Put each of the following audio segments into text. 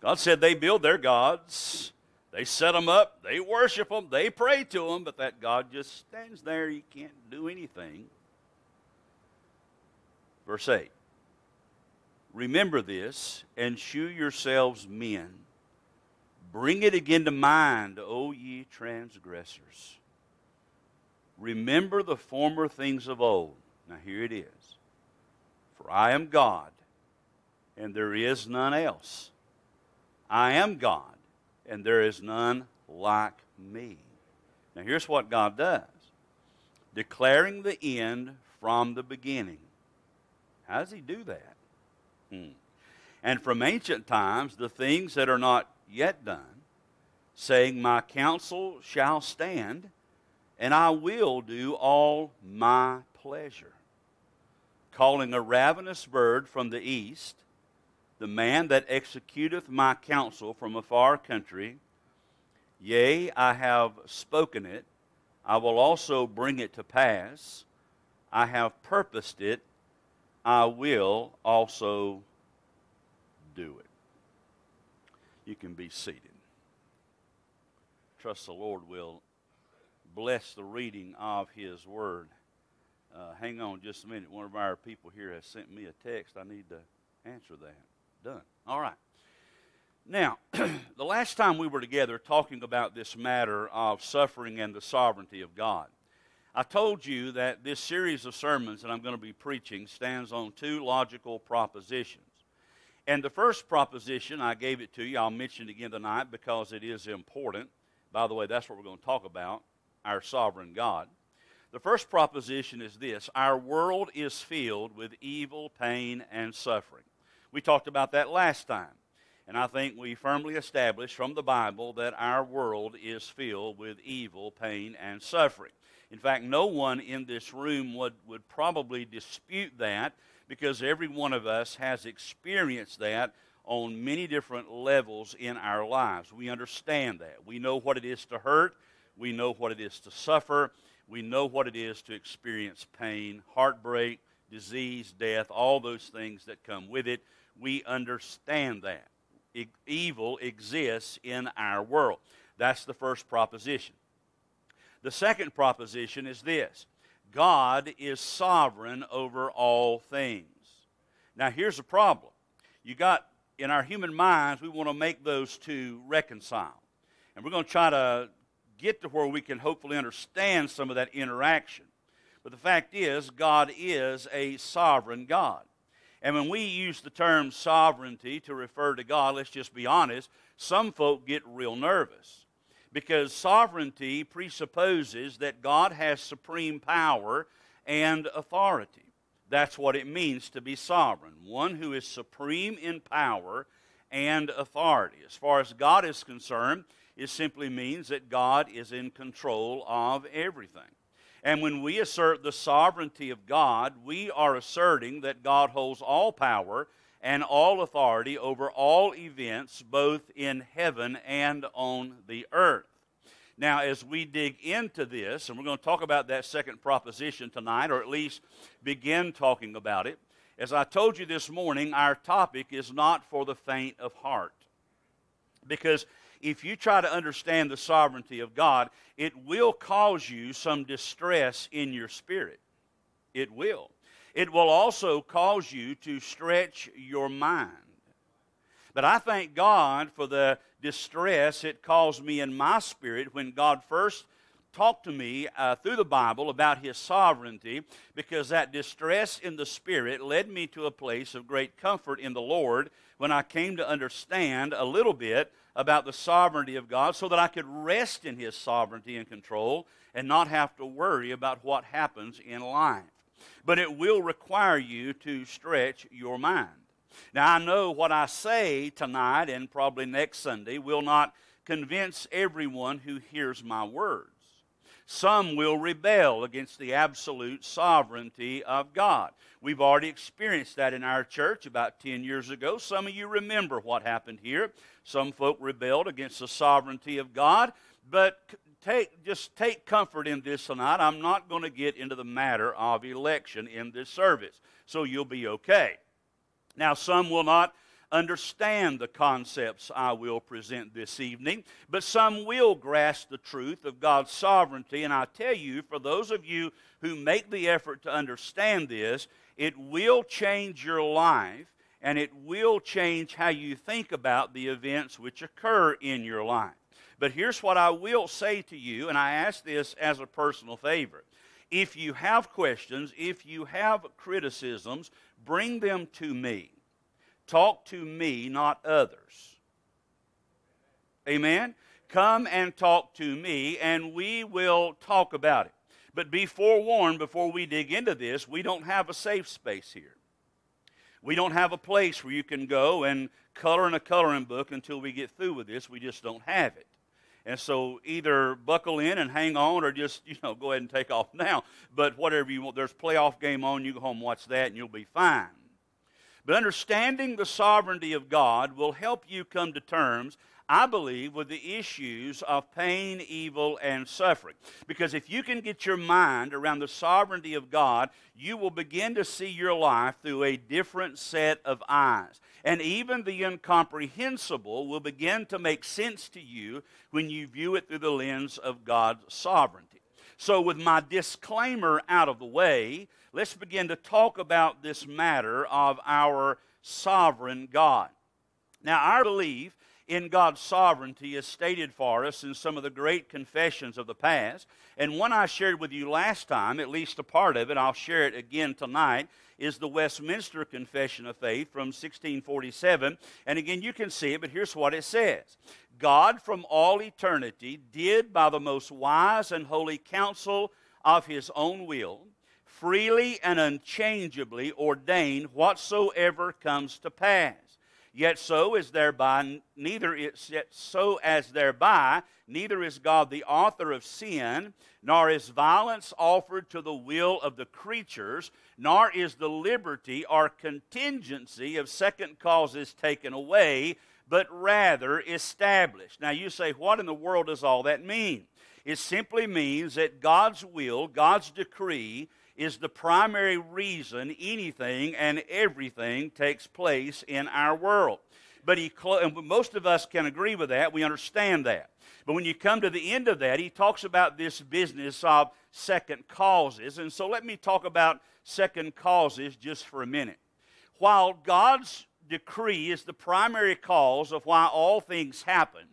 God said they build their gods. They set them up. They worship them. They pray to them. But that God just stands there. He can't do anything. Verse 8. Remember this, and shew yourselves men. Bring it again to mind, O ye transgressors. Remember the former things of old. Now here it is. For I am God, and there is none else. I am God, and there is none like me. Now here's what God does. Declaring the end from the beginning. How does he do that? And from ancient times, the things that are not yet done, saying, my counsel shall stand, and I will do all my pleasure. Calling a ravenous bird from the east, the man that executeth my counsel from a far country, yea, I have spoken it, I will also bring it to pass, I have purposed it, I will also do it. You can be seated. Trust the Lord will bless the reading of His Word. Hang on just a minute. One of our people here has sent me a text. I need to answer that. Done. All right. Now, the last time we were together talking about this matter of suffering and the sovereignty of God, I told you that this series of sermons that I'm going to be preaching stands on two logical propositions. And the first proposition, I gave it to you, I'll mention it again tonight because it is important. By the way, that's what we're going to talk about, our sovereign God. The first proposition is this: our world is filled with evil, pain, and suffering. We talked about that last time. And I think we firmly established from the Bible that our world is filled with evil, pain, and suffering. In fact, no one in this room would probably dispute that, because every one of us has experienced that on many different levels in our lives. We understand that. We know what it is to hurt. We know what it is to suffer. We know what it is to experience pain, heartbreak, disease, death, all those things that come with it. We understand that. Evil exists in our world. That's the first proposition. The second proposition is this: God is sovereign over all things. Now here's the problem. You got, in our human minds, we want to make those two reconcile. And we're going to try to get to where we can hopefully understand some of that interaction. But the fact is, God is a sovereign God. And when we use the term sovereignty to refer to God, let's just be honest, some folk get real nervous. Because sovereignty presupposes that God has supreme power and authority. That's what it means to be sovereign. One who is supreme in power and authority. As far as God is concerned, it simply means that God is in control of everything. And when we assert the sovereignty of God, we are asserting that God holds all power and all authority over all events, both in heaven and on the earth. Now, as we dig into this, and we're going to talk about that second proposition tonight, or at least begin talking about it, as I told you this morning, our topic is not for the faint of heart. Because if you try to understand the sovereignty of God, it will cause you some distress in your spirit. It will. It will also cause you to stretch your mind. But I thank God for the distress it caused me in my spirit when God first talked to me through the Bible about His sovereignty, because that distress in the spirit led me to a place of great comfort in the Lord when I came to understand a little bit about the sovereignty of God, so that I could rest in His sovereignty and control and not have to worry about what happens in life. But it will require you to stretch your mind. Now, I know what I say tonight and probably next Sunday will not convince everyone who hears my words. Some will rebel against the absolute sovereignty of God. We've already experienced that in our church about 10 years ago. Some of you remember what happened here. Some folk rebelled against the sovereignty of God, but just take comfort in this tonight. I'm not going to get into the matter of election in this service, so you'll be okay. Now, some will not understand the concepts I will present this evening, but some will grasp the truth of God's sovereignty. And I tell you, for those of you who make the effort to understand this, it will change your life, and it will change how you think about the events which occur in your life. But here's what I will say to you, and I ask this as a personal favor. If you have questions, if you have criticisms, bring them to me. Talk to me, not others. Amen? Come and talk to me, and we will talk about it. But be forewarned, before we dig into this, we don't have a safe space here. We don't have a place where you can go and color in a coloring book until we get through with this. We just don't have it. And so either buckle in and hang on, or just, go ahead and take off now. But whatever you want, there's a playoff game on, you go home and watch that, and you'll be fine. But understanding the sovereignty of God will help you come to terms, I believe, with the issues of pain, evil, and suffering. Because if you can get your mind around the sovereignty of God, you will begin to see your life through a different set of eyes. And even the incomprehensible will begin to make sense to you when you view it through the lens of God's sovereignty. So with my disclaimer out of the way, let's begin to talk about this matter of our sovereign God. Now, our belief in God's sovereignty is stated for us in some of the great confessions of the past. And one I shared with you last time, at least a part of it, I'll share it again tonight, is the Westminster Confession of Faith from 1647. And again, you can see it, but here's what it says. God from all eternity did by the most wise and holy counsel of his own will freely and unchangeably ordain whatsoever comes to pass. Yet so as thereby neither is God the author of sin, nor is violence offered to the will of the creatures, nor is the liberty or contingency of second causes taken away, but rather established. Now you say, what in the world does all that mean? It simply means that God's will, God's decree, is the primary reason anything and everything takes place in our world. But most of us can agree with that. We understand that. But when you come to the end of that, he talks about this business of second causes. And so let me talk about second causes just for a minute. While God's decree is the primary cause of why all things happen,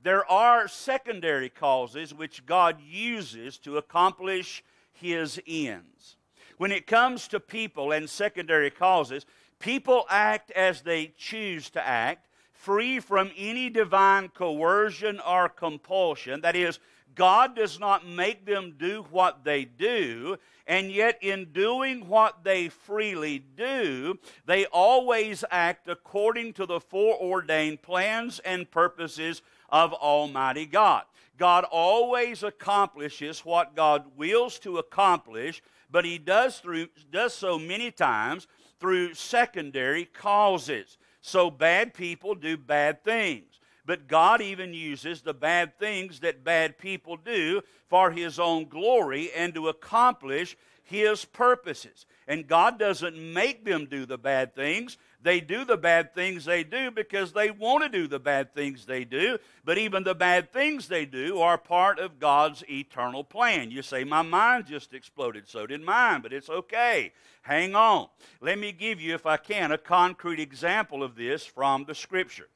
there are secondary causes which God uses to accomplish his ends. When it comes to people and secondary causes, people act as they choose to act, free from any divine coercion or compulsion. That is, God does not make them do what they do, and yet in doing what they freely do, they always act according to the foreordained plans and purposes of Almighty God. God always accomplishes what God wills to accomplish, but he does so many times through secondary causes. So bad people do bad things. But God even uses the bad things that bad people do for his own glory and to accomplish his purposes. And God doesn't make them do the bad things. They do the bad things they do because they want to do the bad things they do. But even the bad things they do are part of God's eternal plan. You say, my mind just exploded. So did mine, but it's okay. Hang on. Let me give you, if I can, a concrete example of this from the Scripture.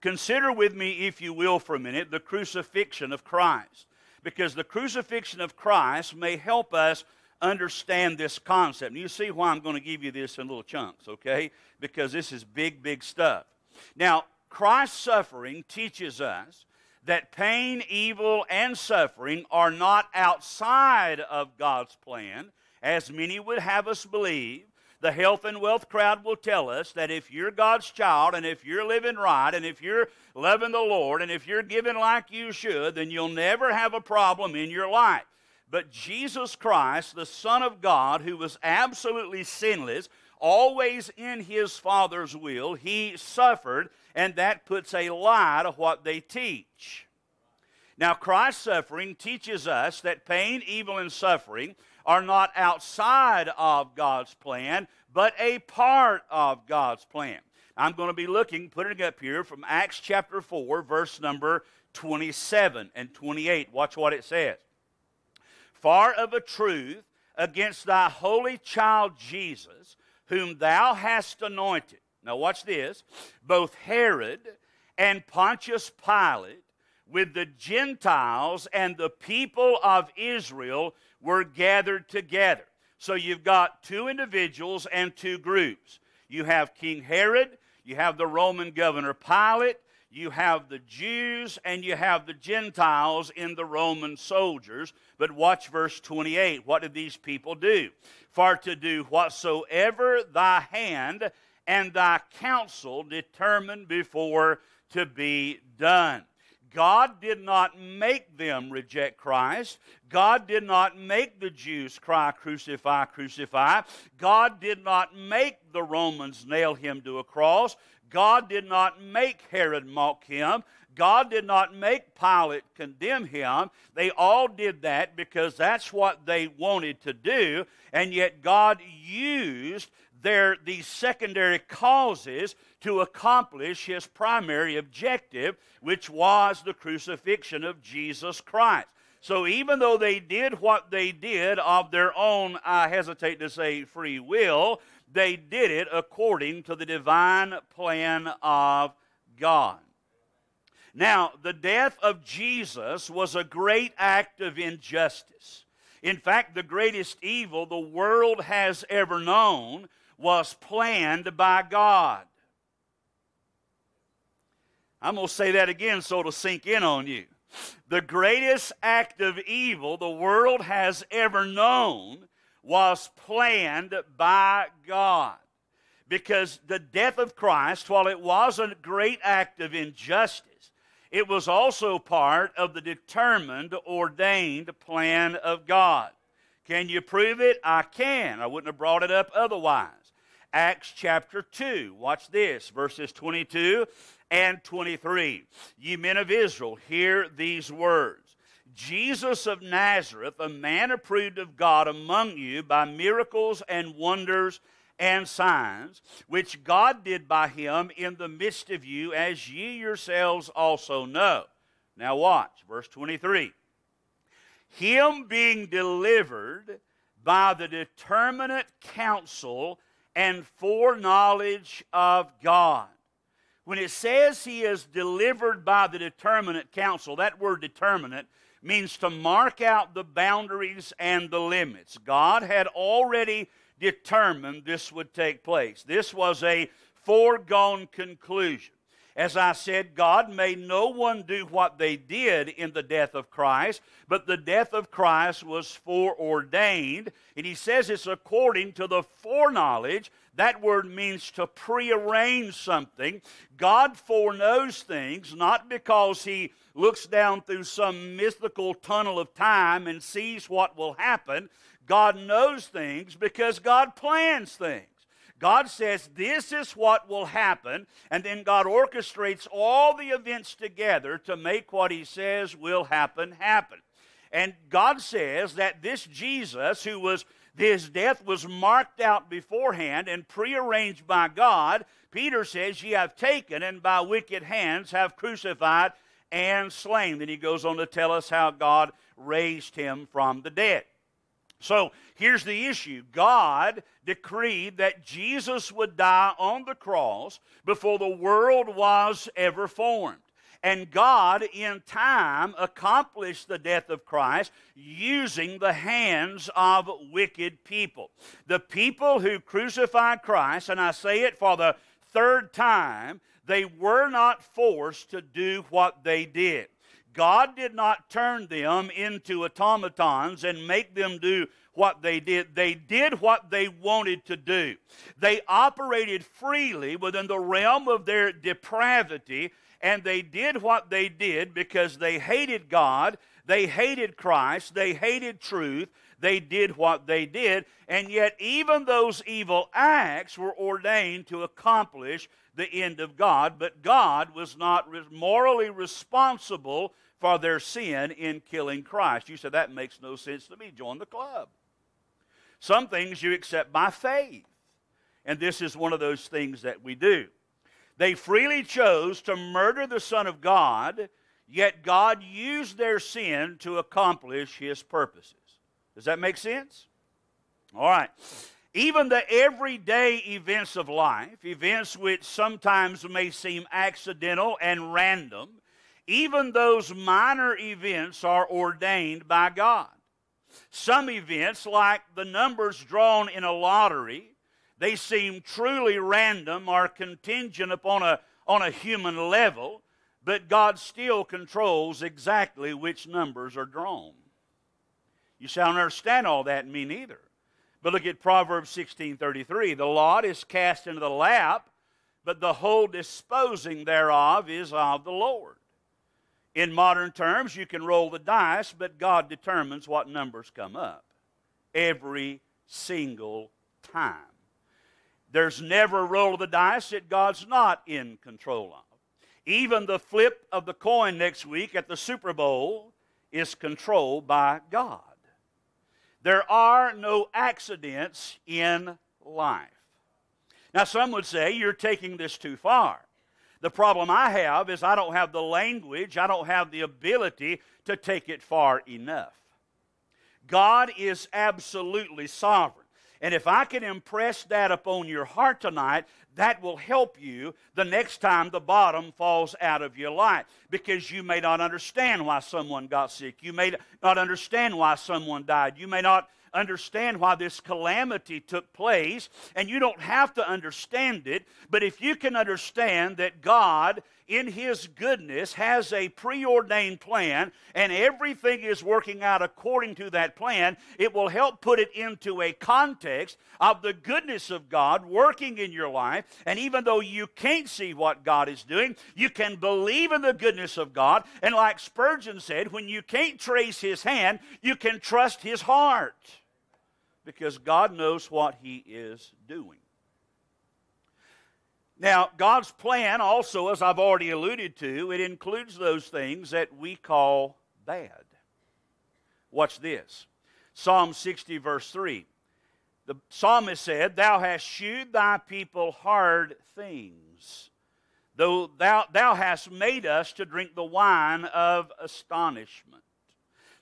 Consider with me, if you will, for a minute, the crucifixion of Christ. Because the crucifixion of Christ may help us understand this concept. And you see why I'm going to give you this in little chunks, okay? Because this is big, big stuff. Now, Christ's suffering teaches us that pain, evil, and suffering are not outside of God's plan, as many would have us believe. The health and wealth crowd will tell us that if you're God's child, and if you're living right, and if you're loving the Lord, and if you're giving like you should, then you'll never have a problem in your life. But Jesus Christ, the Son of God, who was absolutely sinless, always in his Father's will, he suffered, and that puts a lie to what they teach. Now, Christ's suffering teaches us that pain, evil, and suffering are not outside of God's plan, but a part of God's plan. I'm going to be looking, putting it up here, from Acts chapter 4, verse number 27 and 28. Watch what it says. "For of a truth, against thy holy child Jesus, whom thou hast anointed." Now watch this. "Both Herod and Pontius Pilate, with the Gentiles and the people of Israel, were gathered together." So you've got two individuals and two groups. You have King Herod, you have the Roman governor Pilate, you have the Jews, and you have the Gentiles in the Roman soldiers. But watch verse 28. What did these people do? "For to do whatsoever thy hand and thy counsel determined before to be done." God did not make them reject Christ. God did not make the Jews cry, "Crucify, crucify." God did not make the Romans nail him to a cross. God did not make Herod mock him. God did not make Pilate condemn him. They all did that because that's what they wanted to do, and yet God used these secondary causes to accomplish his primary objective, which was the crucifixion of Jesus Christ. So even though they did what they did of their own, I hesitate to say free will, they did it according to the divine plan of God. Now, the death of Jesus was a great act of injustice. In fact, the greatest evil the world has ever known was planned by God. I'm going to say that again so it'll sink in on you. The greatest act of evil the world has ever known was planned by God. Because the death of Christ, while it was a great act of injustice, it was also part of the determined, ordained plan of God. Can you prove it? I can. I wouldn't have brought it up otherwise. Acts chapter 2, watch this, verses 22 and 23. "Ye men of Israel, hear these words. Jesus of Nazareth, a man approved of God among you by miracles and wonders and signs, which God did by him in the midst of you, as ye yourselves also know." Now watch, verse 23. "Him being delivered by the determinate counsel and foreknowledge of God." When it says he is delivered by the determinate counsel, that word determinate means to mark out the boundaries and the limits. God had already determined this would take place. This was a foregone conclusion. As I said, God made no one do what they did in the death of Christ, but the death of Christ was foreordained, and he says it's according to the foreknowledge. That word means to prearrange something. God foreknows things, not because he looks down through some mystical tunnel of time and sees what will happen. God knows things because God plans things. God says, this is what will happen, and then God orchestrates all the events together to make what he says will happen, happen. And God says that this Jesus, his death was marked out beforehand and prearranged by God. Peter says, "Ye have taken and by wicked hands have crucified and slain." Then he goes on to tell us how God raised him from the dead. So here's the issue. God decreed that Jesus would die on the cross before the world was ever formed. And God, in time, accomplished the death of Christ using the hands of wicked people. The people who crucified Christ, and I say it for the third time, they were not forced to do what they did. God did not turn them into automatons and make them do what they did. They did what they wanted to do. They operated freely within the realm of their depravity, and they did what they did because they hated God, they hated Christ, they hated truth. They did what they did, and yet even those evil acts were ordained to accomplish the end of God, but God was not morally responsible for their sin in killing Christ. You said, that makes no sense to me. Join the club. Some things you accept by faith, and this is one of those things that we do. They freely chose to murder the Son of God, yet God used their sin to accomplish His purposes. Does that make sense? All right. Even the everyday events of life, events which sometimes may seem accidental and random, even those minor events are ordained by God. Some events, like the numbers drawn in a lottery, they seem truly random or contingent upon a human level, but God still controls exactly which numbers are drawn. You shall understand all that, me neither. But look at Proverbs 16:33. The lot is cast into the lap, but the whole disposing thereof is of the Lord. In modern terms, you can roll the dice, but God determines what numbers come up every single time. There's never a roll of the dice that God's not in control of. Even the flip of the coin next week at the Super Bowl is controlled by God. There are no accidents in life. Now, some would say, you're taking this too far. The problem I have is I don't have the language, I don't have the ability to take it far enough. God is absolutely sovereign. And if I can impress that upon your heart tonight, that will help you the next time the bottom falls out of your life. Because you may not understand why someone got sick. You may not understand why someone died. You may not understand why this calamity took place. And you don't have to understand it. But if you can understand that God, in His goodness, has a preordained plan, and everything is working out according to that plan, it will help put it into a context of the goodness of God working in your life. And even though you can't see what God is doing, you can believe in the goodness of God. And like Spurgeon said, when you can't trace His hand, you can trust His heart, because God knows what He is doing. Now, God's plan also, as I've already alluded to, it includes those things that we call bad. Watch this. Psalm 60, verse 3. The psalmist said, Thou hast shewed thy people hard things, though thou hast made us to drink the wine of astonishment.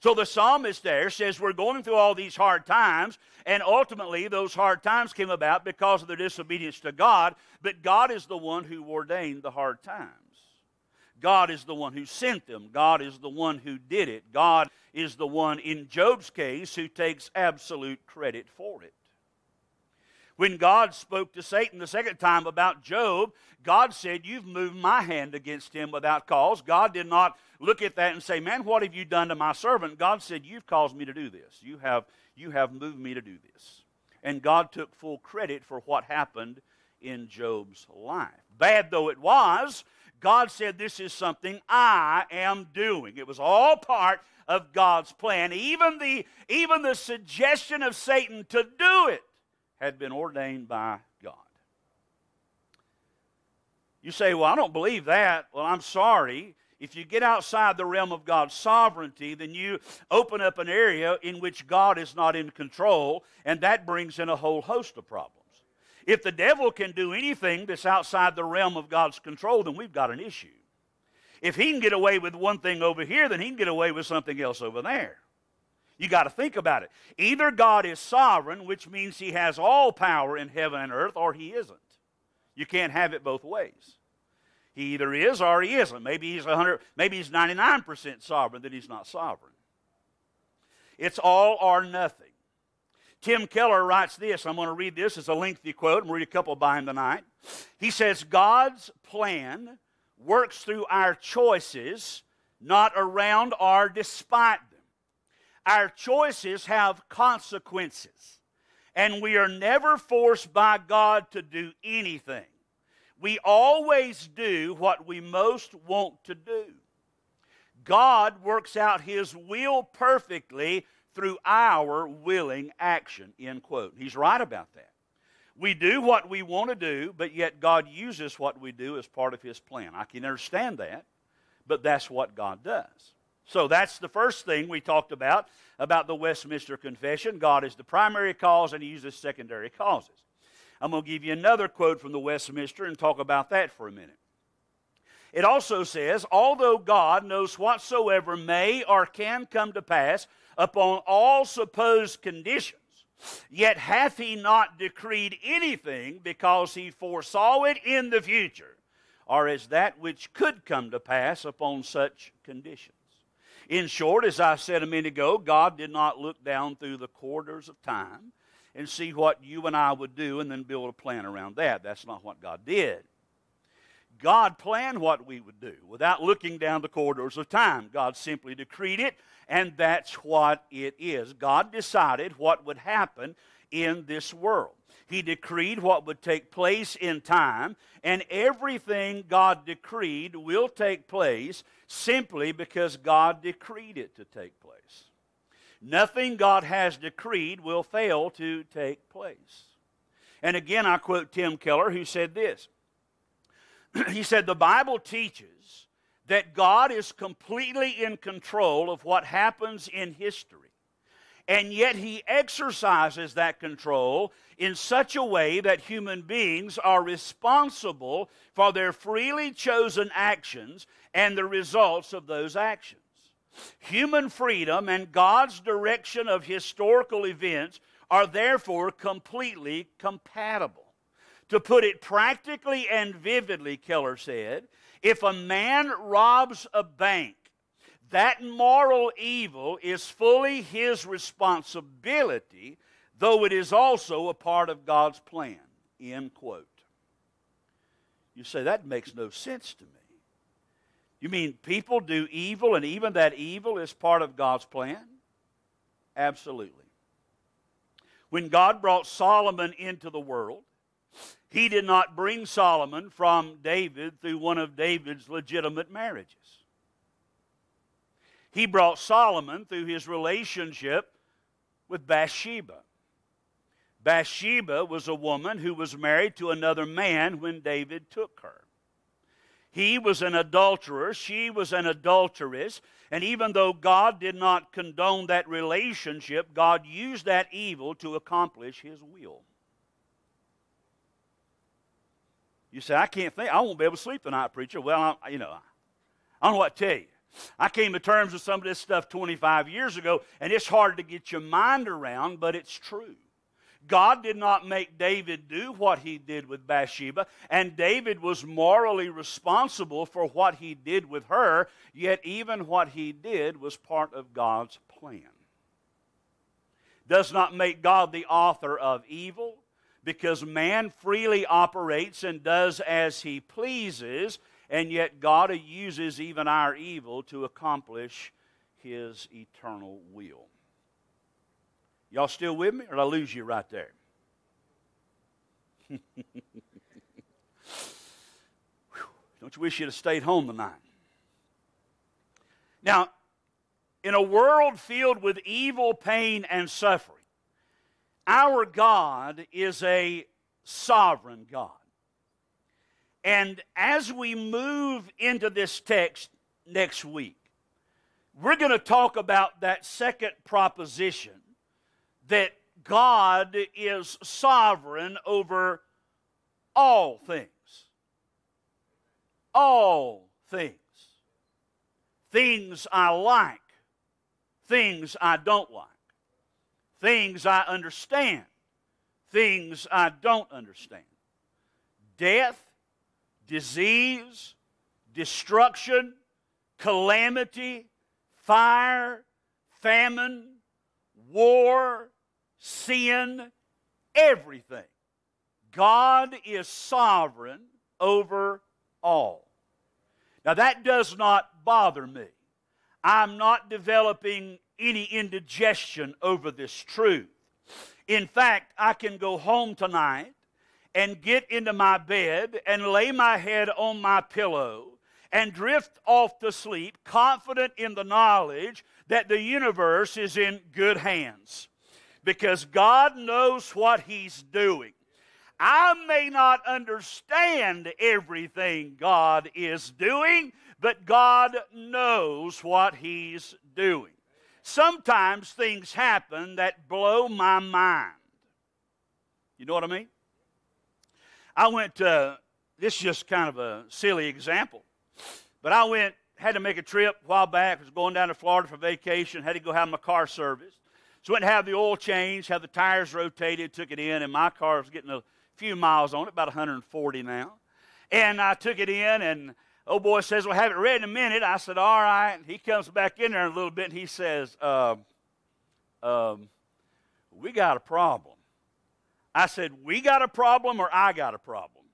So the psalmist there says we're going through all these hard times, and ultimately those hard times came about because of their disobedience to God, but God is the one who ordained the hard times. God is the one who sent them. God is the one who did it. God is the one, in Job's case, who takes absolute credit for it. When God spoke to Satan the second time about Job, God said, You've moved my hand against him without cause. God did not look at that and say, Man, what have you done to my servant? God said, You've caused me to do this. You have moved me to do this. And God took full credit for what happened in Job's life. Bad though it was, God said, This is something I am doing. It was all part of God's plan. Even the suggestion of Satan to do it had been ordained by God. You say, Well, I don't believe that. Well, I'm sorry. If you get outside the realm of God's sovereignty, then you open up an area in which God is not in control, and that brings in a whole host of problems. If the devil can do anything that's outside the realm of God's control, then we've got an issue. If he can get away with one thing over here, then he can get away with something else over there. You got to think about it. Either God is sovereign, which means He has all power in heaven and earth, or He isn't. You can't have it both ways. He either is or He isn't. Maybe He's 100, maybe He's 99% sovereign, then He's not sovereign. It's all or nothing. Tim Keller writes this. I'm going to read this. It's a lengthy quote. I'm going to read a couple by him tonight. He says, God's plan works through our choices, not around or despite them. Our choices have consequences, and we are never forced by God to do anything. We always do what we most want to do. God works out His will perfectly through our willing action, end quote. He's right about that. We do what we want to do, but yet God uses what we do as part of His plan. I can understand that, but that's what God does. So that's the first thing we talked about the Westminster Confession. God is the primary cause, and He uses secondary causes. I'm going to give you another quote from the Westminster and talk about that for a minute. It also says, although God knows whatsoever may or can come to pass upon all supposed conditions, yet hath he not decreed anything because he foresaw it in the future, or as that which could come to pass upon such conditions. In short, as I said a minute ago, God did not look down through the corridors of time and see what you and I would do and then build a plan around that. That's not what God did. God planned what we would do without looking down the corridors of time. God simply decreed it, and that's what it is. God decided what would happen in this world. He decreed what would take place in time, and everything God decreed will take place simply because God decreed it to take place. Nothing God has decreed will fail to take place. And again, I quote Tim Keller, who said this. He said, the Bible teaches that God is completely in control of what happens in history, and yet he exercises that control in such a way that human beings are responsible for their freely chosen actions and the results of those actions. Human freedom and God's direction of historical events are therefore completely compatible. To put it practically and vividly, Keller said, if a man robs a bank, that moral evil is fully his responsibility, though it is also a part of God's plan. End quote. You say, that makes no sense to me. You mean people do evil, and even that evil is part of God's plan? Absolutely. When God brought Solomon into the world, he did not bring Solomon from David through one of David's legitimate marriages. He brought Solomon through his relationship with Bathsheba. Bathsheba was a woman who was married to another man when David took her. He was an adulterer, she was an adulteress, and even though God did not condone that relationship, God used that evil to accomplish his will. You say, I can't think. I won't be able to sleep tonight, preacher. Well, I don't know what to tell you. I came to terms with some of this stuff 25 years ago, and it's hard to get your mind around, but it's true. God did not make David do what he did with Bathsheba, and David was morally responsible for what he did with her, yet even what he did was part of God's plan. Does not make God the author of evil, because man freely operates and does as he pleases, and yet God uses even our evil to accomplish his eternal will. Y'all still with me, or did I lose you right there? Don't you wish you'd have stayed home tonight? Now, in a world filled with evil, pain, and suffering, our God is a sovereign God. And as we move into this text next week, we're going to talk about that second proposition, that God is sovereign over all things. All things. Things I like, things I don't like. Things I understand, things I don't understand. Death, disease, destruction, calamity, fire, famine, war, sin, everything. God is sovereign over all. Now that does not bother me. I'm not developing any indigestion over this truth. In fact, I can go home tonight and get into my bed and lay my head on my pillow and drift off to sleep, confident in the knowledge that the universe is in good hands, because God knows what he's doing. I may not understand everything God is doing, but God knows what he's doing. Sometimes things happen that blow my mind. You know what I mean? I went to, this is just kind of a silly example, but I went, had to make a trip a while back, was going down to Florida for vacation, had to go have my car serviced. So went and have the oil changed, have the tires rotated, took it in, and my car was getting a few miles on it, about 140 now. And I took it in, and old boy says, well, have it ready in a minute. I said, all right. He comes back in there in a little bit, and he says, we got a problem. I said, we got a problem or I got a problem?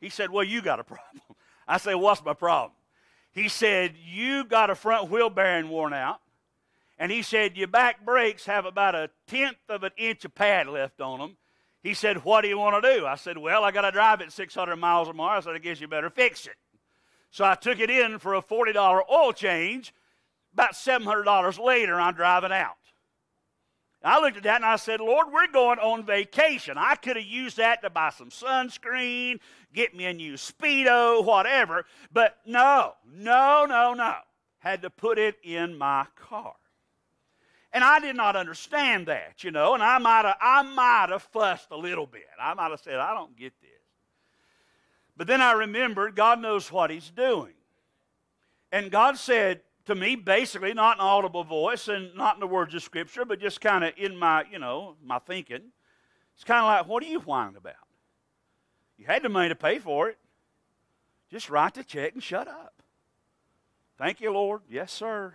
He said, well, you got a problem. I said, what's my problem? He said, you got a front wheel bearing worn out. And he said, your back brakes have about 1/10 of an inch of pad left on them. He said, what do you want to do? I said, well, I got to drive it 600 miles an hour, so I guess you better fix it. So I took it in for a $40 oil change. About $700 later, I'm driving out. I looked at that and I said, Lord, we're going on vacation. I could have used that to buy some sunscreen, get me a new Speedo, whatever. But no. Had to put it in my car. And I did not understand that, you know, and I might have fussed a little bit. I might have said, I don't get this. But then I remembered God knows what he's doing. And God said to me, basically, not in an audible voice and not in the words of Scripture, but just kind of in my, you know, my thinking. It's kind of like, what are you whining about? You had the money to pay for it. Just write the check and shut up. Thank you, Lord. Yes, sir.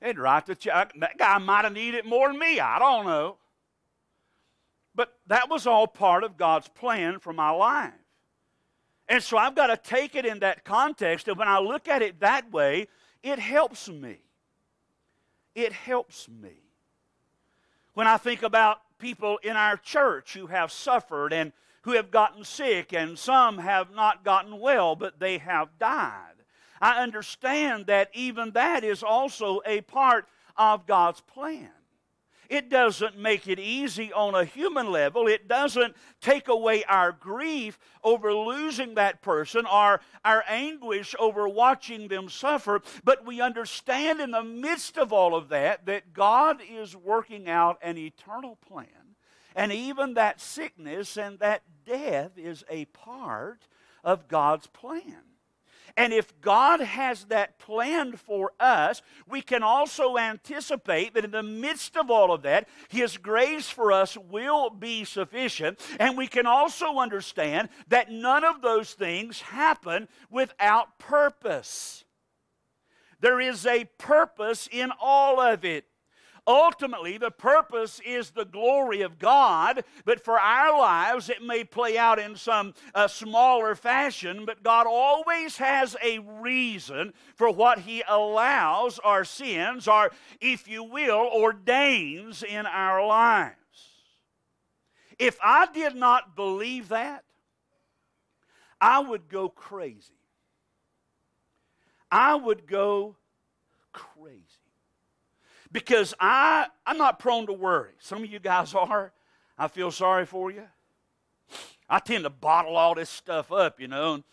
They'd write the check. That guy might have needed it more than me. I don't know. But that was all part of God's plan for my life. And so I've got to take it in that context. And when I look at it that way, it helps me. It helps me. When I think about people in our church who have suffered and who have gotten sick, and some have not gotten well, but they have died. I understand that even that is also a part of God's plan. It doesn't make it easy on a human level. It doesn't take away our grief over losing that person or our anguish over watching them suffer. But we understand in the midst of all of that, that God is working out an eternal plan. And even that sickness and that death is a part of God's plan. And if God has that planned for us, we can also anticipate that in the midst of all of that, His grace for us will be sufficient. And we can also understand that none of those things happen without purpose. There is a purpose in all of it. Ultimately, the purpose is the glory of God, but for our lives, it may play out in some smaller fashion, but God always has a reason for what He allows or sends, or, if you will, ordains in our lives. If I did not believe that, I would go crazy. I would go crazy. Because I'm not prone to worry. Some of you guys are. I feel sorry for you. I tend to bottle all this stuff up, you know, and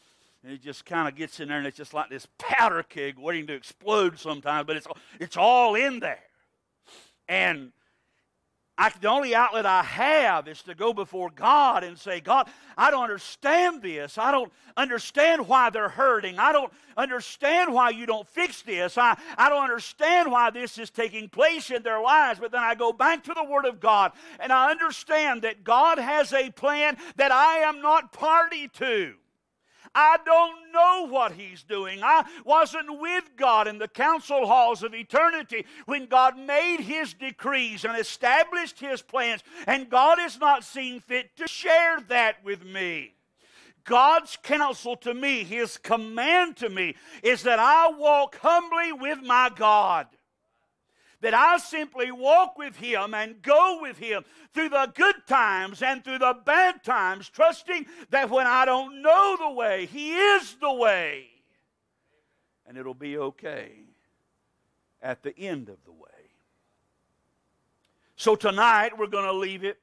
it just kind of gets in there, and it's just like this powder keg waiting to explode sometimes, but it's all in there. And the only outlet I have is to go before God and say, God, I don't understand this. I don't understand why they're hurting. I don't understand why you don't fix this. I don't understand why this is taking place in their lives. But then I go back to the Word of God, and I understand that God has a plan that I am not party to. I don't know what He's doing. I wasn't with God in the council halls of eternity when God made His decrees and established His plans, and God has not seen fit to share that with me. God's counsel to me, His command to me, is that I walk humbly with my God. That I simply walk with Him and go with Him through the good times and through the bad times, trusting that when I don't know the way, He is the way. And it'll be okay at the end of the way. So tonight we're going to leave it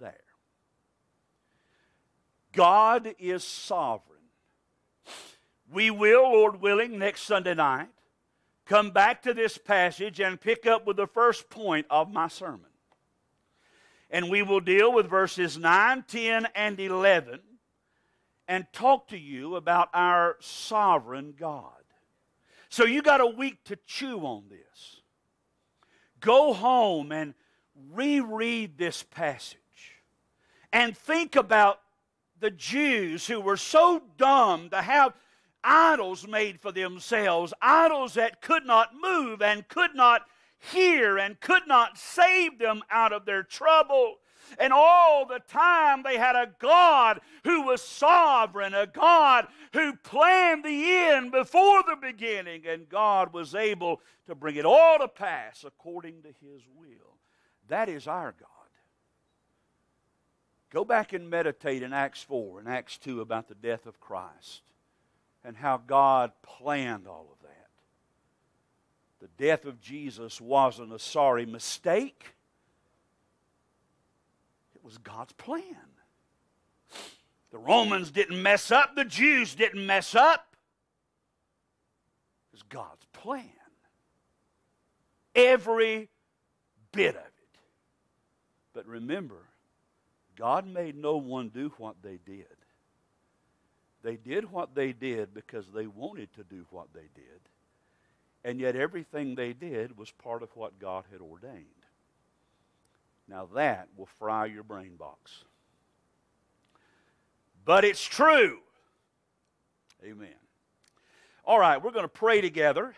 there. God is sovereign. We will, Lord willing, next Sunday night, come back to this passage and pick up with the first point of my sermon. And we will deal with verses 9, 10, and 11 and talk to you about our sovereign God. So you got a week to chew on this. Go home and reread this passage and think about the Jews who were so dumb to have idols made for themselves, idols that could not move and could not hear and could not save them out of their trouble. And all the time they had a God who was sovereign, a God who planned the end before the beginning, and God was able to bring it all to pass according to His will. That is our God. Go back and meditate in Acts 4 and Acts 2 about the death of Christ and how God planned all of that. The death of Jesus wasn't a sorry mistake. It was God's plan. The Romans didn't mess up. The Jews didn't mess up. It was God's plan. Every bit of it. But remember, God made no one do what they did. They did what they did because they wanted to do what they did. And yet everything they did was part of what God had ordained. Now that will fry your brain box. But it's true. Amen. All right, we're going to pray together.